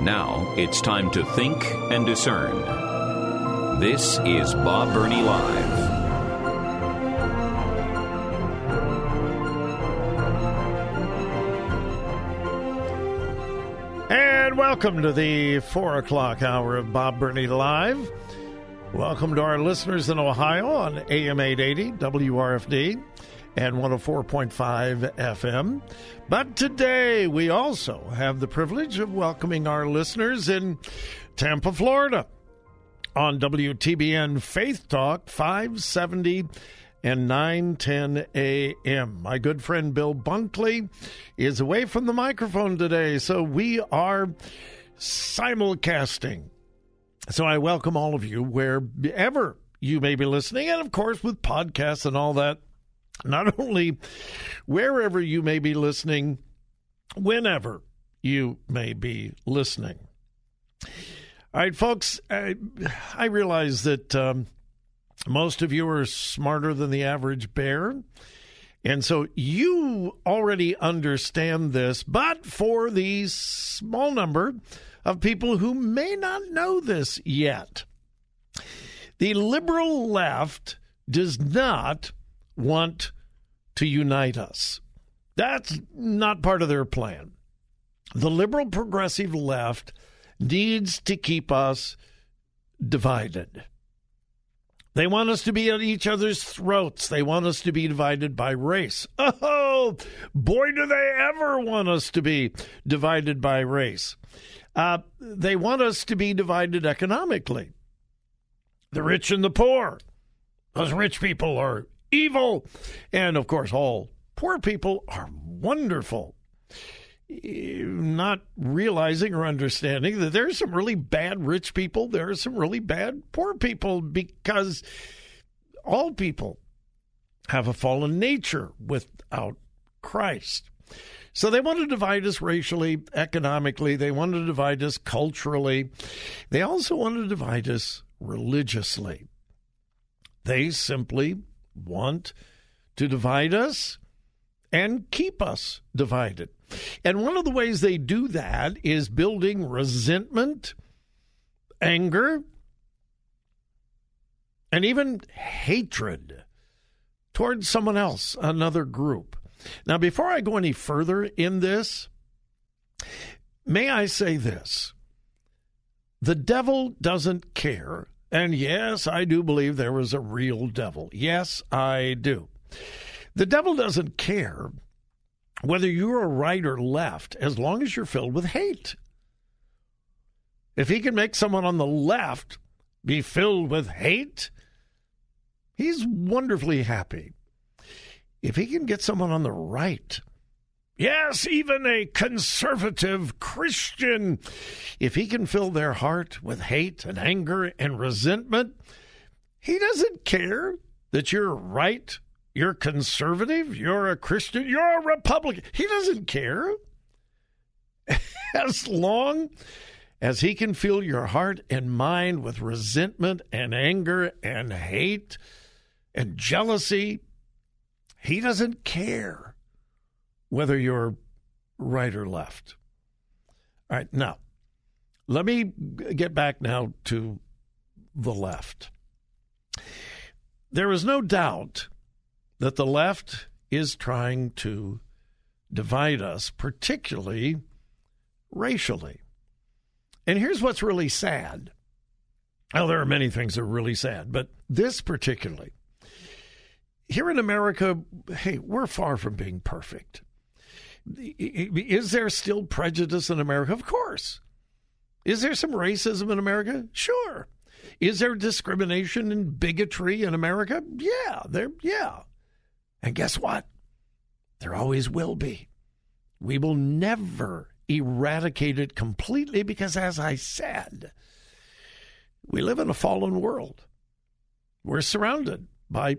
Now it's time to think and discern. This is Bob Burney Live. And welcome to the 4 o'clock hour of Bob Burney Live. Welcome to our listeners in Ohio on AM 880 WRFD and 104.5 FM. But today we also have the privilege of welcoming our listeners in Tampa, Florida on WTBN Faith Talk 570 and 910 AM. My good friend Bill Bunkley is away from the microphone today, so we are simulcasting. So I welcome all of you wherever you may be listening, and of course with podcasts and all that. Not only wherever you may be listening, whenever you may be listening. All right, folks, I realize that most of you are smarter than the average bear, and so you already understand this, but for the small number of people who may not know this yet, the liberal left does not want to unite us. That's not part of their plan. The liberal progressive left needs to keep us divided. They want us to be at each other's throats. They want us to be divided by race. Oh, boy, do they ever want us to be divided by race. They want us to be divided economically. The rich and the poor. Those rich people are evil. And of course, all poor people are wonderful. Not realizing or understanding that there are some really bad rich people, there are some really bad poor people, because all people have a fallen nature without Christ. So they want to divide us racially, economically. They want to divide us culturally. They also want to divide us religiously. They simply want to divide us and keep us divided. And one of the ways they do that is building resentment, anger, and even hatred towards someone else, another group. Now, before I go any further in this, may I say this? The devil doesn't care. And yes, I do believe there was a real devil. Yes, I do. The devil doesn't care whether you're right or left, as long as you're filled with hate. If he can make someone on the left be filled with hate, he's wonderfully happy. If he can get someone on the right, yes, even a conservative Christian, if he can fill their heart with hate and anger and resentment, he doesn't care that you're right, you're conservative, you're a Christian, you're a Republican. He doesn't care. As long as he can fill your heart and mind with resentment and anger and hate and jealousy, he doesn't care whether you're right or left. All right, now, let me get back now to the left. There is no doubt that the left is trying to divide us, particularly racially. And here's what's really sad. Oh, there are many things that are really sad, but this particularly. Here in America, hey, we're far from being perfect. Is there still prejudice in America? Of course. Is there some racism in America? Sure. Is there discrimination and bigotry in America? Yeah, yeah. And guess what? There always will be. We will never, eradicate it completely because, as I said, we live in a fallen world. We're surrounded by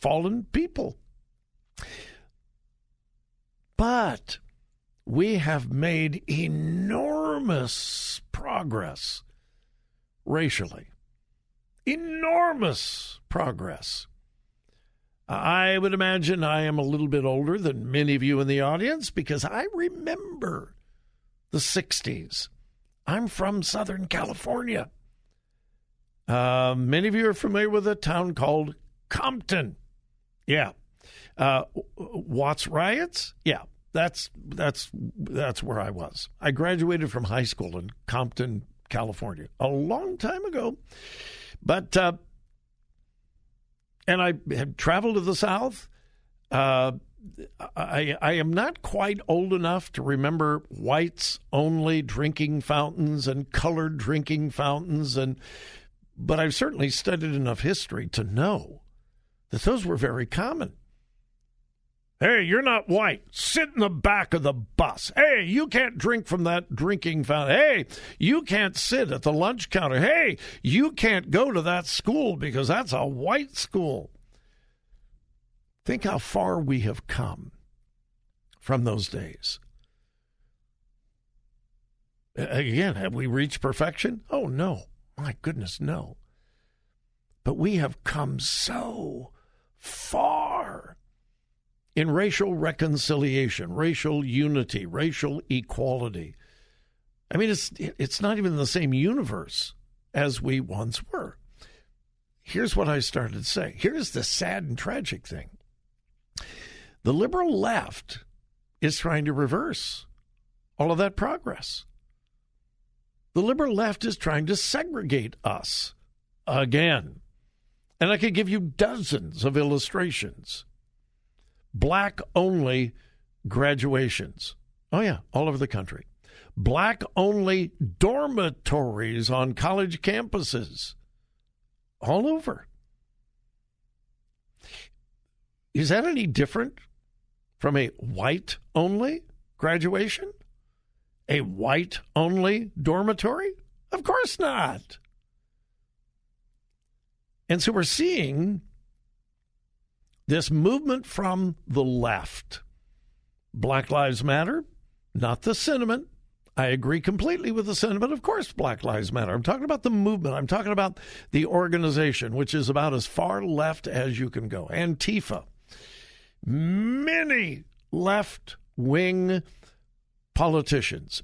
fallen people. But we have made enormous progress racially. Enormous progress. I would imagine I am a little bit older than many of you in the audience because I remember the 60s. I'm from Southern California. Many of you are familiar with a town called Compton. Yeah. Watts riots? Yeah. That's where I was. I graduated from high school in Compton, California, a long time ago. But and I have traveled to the South. I am not quite old enough to remember whites only drinking fountains and colored drinking fountains, but I've certainly studied enough history to know that those were very common. Hey, you're not white. Sit in the back of the bus. Hey, you can't drink from that drinking fountain. Hey, you can't sit at the lunch counter. Hey, you can't go to that school because that's a white school. Think how far we have come from those days. Again, have we reached perfection? Oh, no. My goodness, no. But we have come so far in racial reconciliation, racial unity, racial equality. I mean, it's not even the same universe as we once were. Here's what I started to say. Here's the sad and tragic thing. The liberal left is trying to reverse all of that progress. The liberal left is trying to segregate us again. And I could give you dozens of illustrations. Black-only graduations. Oh, yeah, all over the country. Black-only dormitories on college campuses. All over. Is that any different from a white-only graduation? A white-only dormitory? Of course not. And so we're seeing this movement from the left. Black Lives Matter, not the sentiment. I agree completely with the sentiment. Of course, Black Lives Matter. I'm talking about the movement. I'm talking about the organization, which is about as far left as you can go. Antifa. Many left-wing politicians,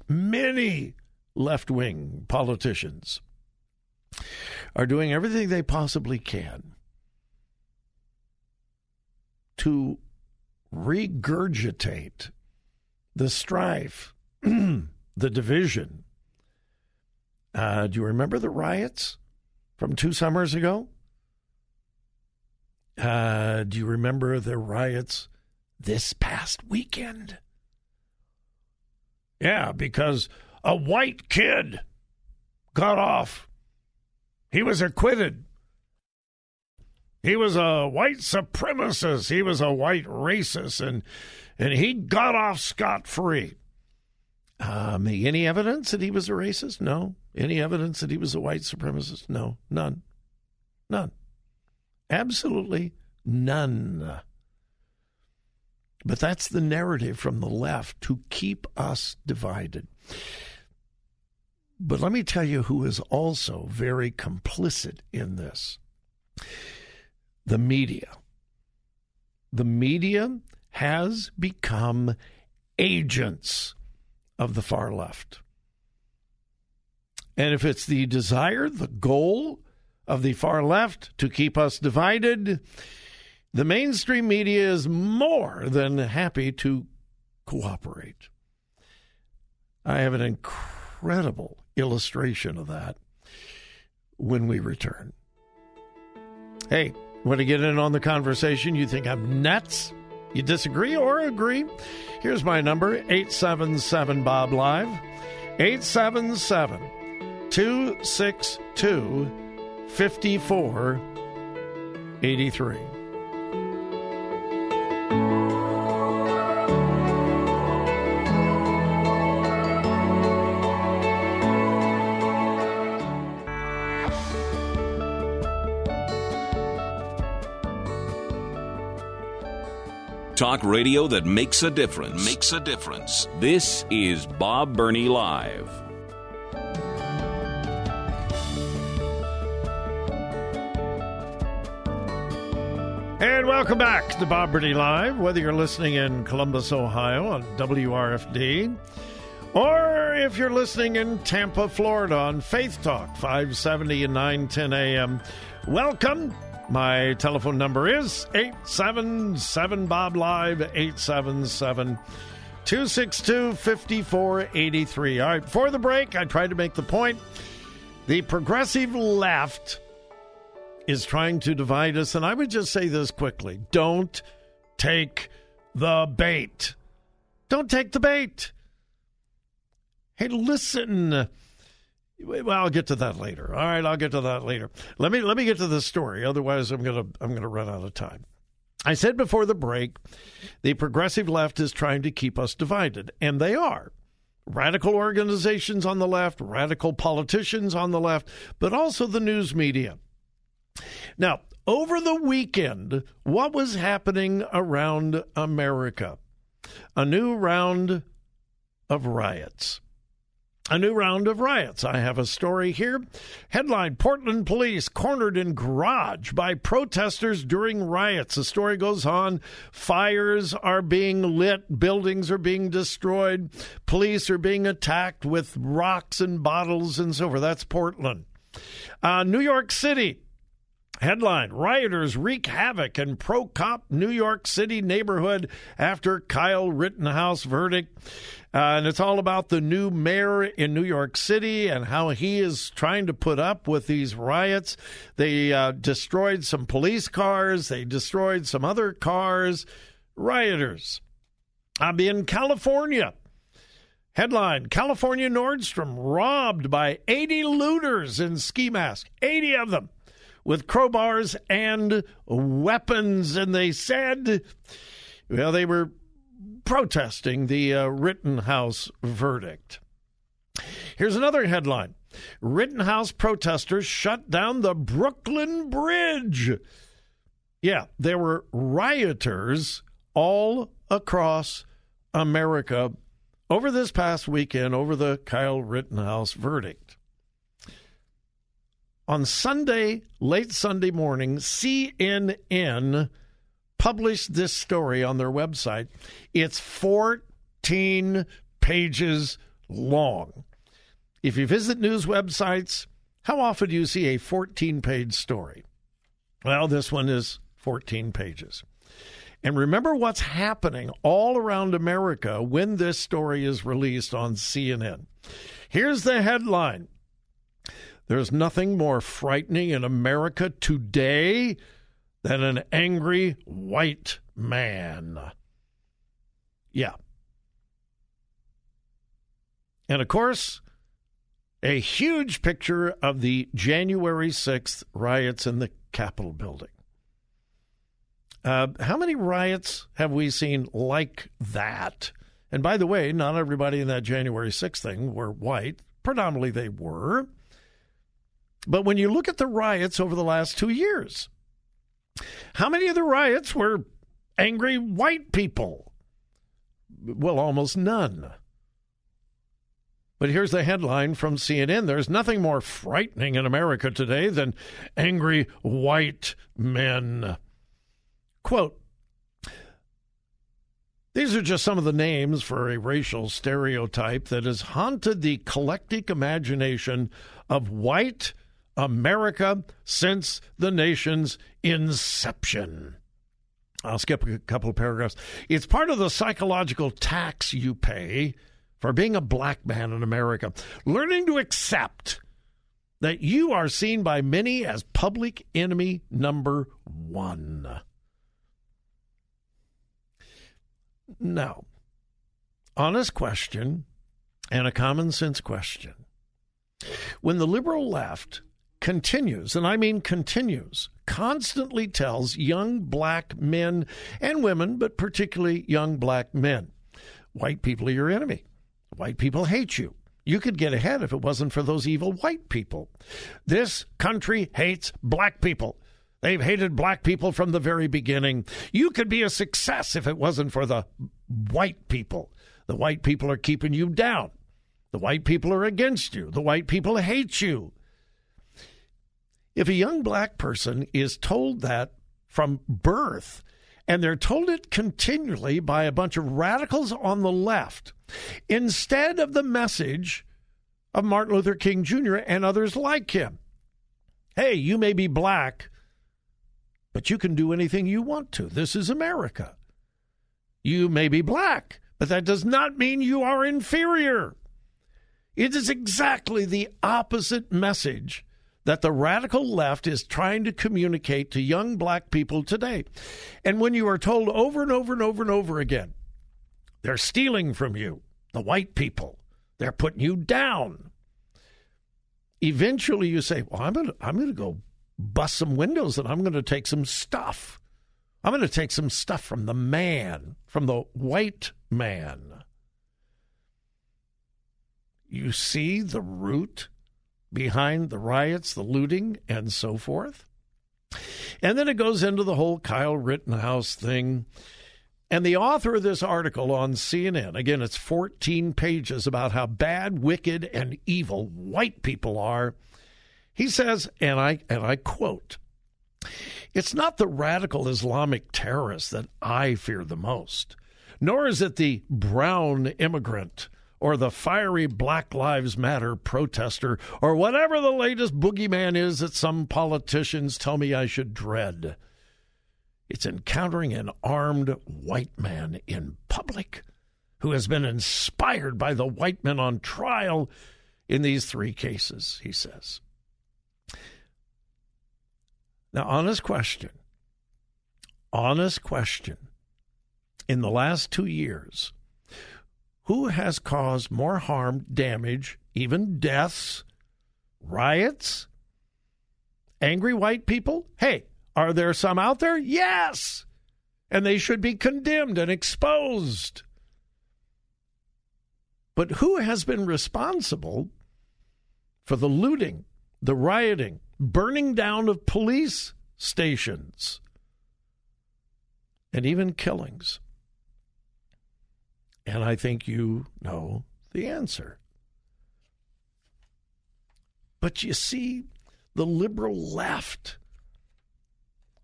are doing everything they possibly can to regurgitate the strife, the division. Do you remember the riots from 2 summers ago? Do you remember the riots this past weekend? Yeah, because a white kid got off. He was acquitted. He was a white supremacist. He was a white racist, and he got off scot-free. Any evidence that he was a racist? No. Any evidence that he was a white supremacist? No. None. None. Absolutely none. But that's the narrative from the left to keep us divided. But let me tell you who is also very complicit in this. The media. The media has become agents of the far left. And if it's the desire, the goal of the far left to keep us divided, the mainstream media is more than happy to cooperate. I have an incredible illustration of that when we return. Hey, want to get in on the conversation? You think I'm nuts? You disagree or agree? Here's my number, 877-BOB-LIVE, 877-262-5483. Talk radio that makes a difference. Makes a difference. This is Bob Burney Live. And welcome back to Bob Burney Live. Whether you're listening in Columbus, Ohio on WRFD, or if you're listening in Tampa, Florida on Faith Talk, 570 and 910 a.m., welcome. My telephone number is 877-BOB-LIVE, 877-262-5483. All right, for the break, I tried to make the point. The progressive left is trying to divide us, and I would just say this quickly. Don't take the bait. Don't take the bait. Hey, listen. Well, I'll get to that later. All right, I'll get to that later. Let me get to this story, otherwise I'm gonna run out of time. I said before the break, the progressive left is trying to keep us divided, and they are. Radical organizations on the left, radical politicians on the left, but also the news media. Now, over the weekend, what was happening around America? A new round of riots. A new round of riots. I have a story here. Headline, Portland police cornered in garage by protesters during riots. The story goes on. Fires are being lit. Buildings are being destroyed. Police are being attacked with rocks and bottles and so forth. That's Portland. New York City. Headline, rioters wreak havoc in pro-cop New York City neighborhood after Kyle Rittenhouse verdict. And it's all about the new mayor in New York City and how he is trying to put up with these riots. They destroyed some police cars. They destroyed some other cars. Rioters. I'm in California. Headline, California Nordstrom robbed by 80 looters in ski masks. 80 of them. With crowbars and weapons. And they said, well, they were protesting the Rittenhouse verdict. Here's another headline. Rittenhouse protesters shut down the Brooklyn Bridge. Yeah, there were rioters all across America over this past weekend over the Kyle Rittenhouse verdict. On Sunday, late Sunday morning, CNN published this story on their website. It's 14 pages long. If you visit news websites, how often do you see a 14-page story? Well, this one is 14 pages. And remember what's happening all around America when this story is released on CNN. Here's the headline. There's nothing more frightening in America today than an angry white man. Yeah. And, of course, a huge picture of the January 6th riots in the Capitol building. How many riots have we seen like that? And, by the way, not everybody in that January 6th thing were white. Predominantly they were. But when you look at the riots over the last 2 years, how many of the riots were angry white people? Well, almost none. But here's the headline from CNN. There's nothing more frightening in America today than angry white men. Quote, these are just some of the names for a racial stereotype that has haunted the collective imagination of white America since the nation's inception. I'll skip a couple of paragraphs. It's part of the psychological tax you pay for being a black man in America. Learning to accept that you are seen by many as public enemy number one. Now, honest question and a common sense question. When the liberal left continues, and I mean continues, constantly tells young black men and women, but particularly young black men, white people are your enemy. White people hate you. You could get ahead if it wasn't for those evil white people. This country hates black people. They've hated black people from the very beginning. You could be a success if it wasn't for the white people. The white people are keeping you down. The white people are against you. The white people hate you. If a young black person is told that from birth, and they're told it continually by a bunch of radicals on the left, instead of the message of Martin Luther King Jr. and others like him, hey, you may be black, but you can do anything you want to. This is America. You may be black, but that does not mean you are inferior. It is exactly the opposite message that the radical left is trying to communicate to young black people today. And when you are told over and over and over and over again, they're stealing from you, the white people, they're putting you down, eventually you say, well, I'm going to go bust some windows and I'm going to take some stuff. I'm going to take some stuff from the man, from the white man. You see the root behind the riots, the looting, and so forth. And then it goes into the whole Kyle Rittenhouse thing. And the author of this article on CNN, again, it's 14 pages about how bad, wicked, and evil white people are. He says, and I quote, "It's not the radical Islamic terrorists that I fear the most, nor is it the brown immigrant or the fiery Black Lives Matter protester or whatever the latest boogeyman is that some politicians tell me I should dread. It's encountering an armed white man in public who has been inspired by the white men on trial in these three cases," he says. Now, honest question, in the last 2 years, who has caused more harm, damage, even deaths, riots, angry white people? Hey, are there some out there? Yes! And they should be condemned and exposed. But who has been responsible for the looting, the rioting, burning down of police stations, and even killings? And I think you know the answer. But you see, the liberal left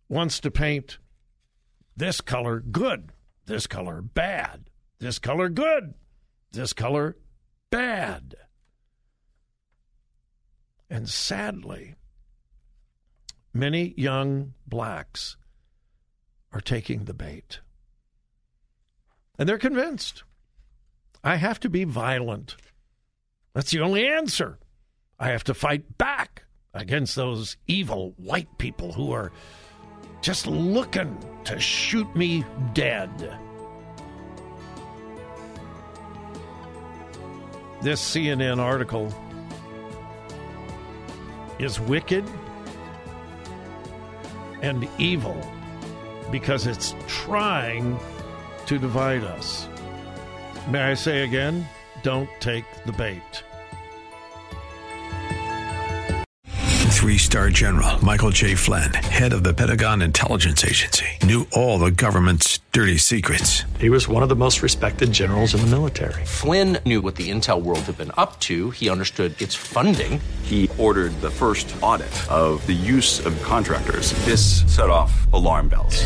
wants to paint this color good, this color bad, this color good, this color bad. And sadly, many young blacks are taking the bait. And they're convinced, I have to be violent. That's the only answer. I have to fight back against those evil white people who are just looking to shoot me dead. This CNN article is wicked and evil because it's trying to divide us. May I say again, don't take the bait. 3-star General Michael J. Flynn, head of the Pentagon Intelligence Agency, knew all the government's dirty secrets. He was one of the most respected generals in the military. Flynn knew what the intel world had been up to. He understood its funding. He ordered the first audit of the use of contractors. This set off alarm bells.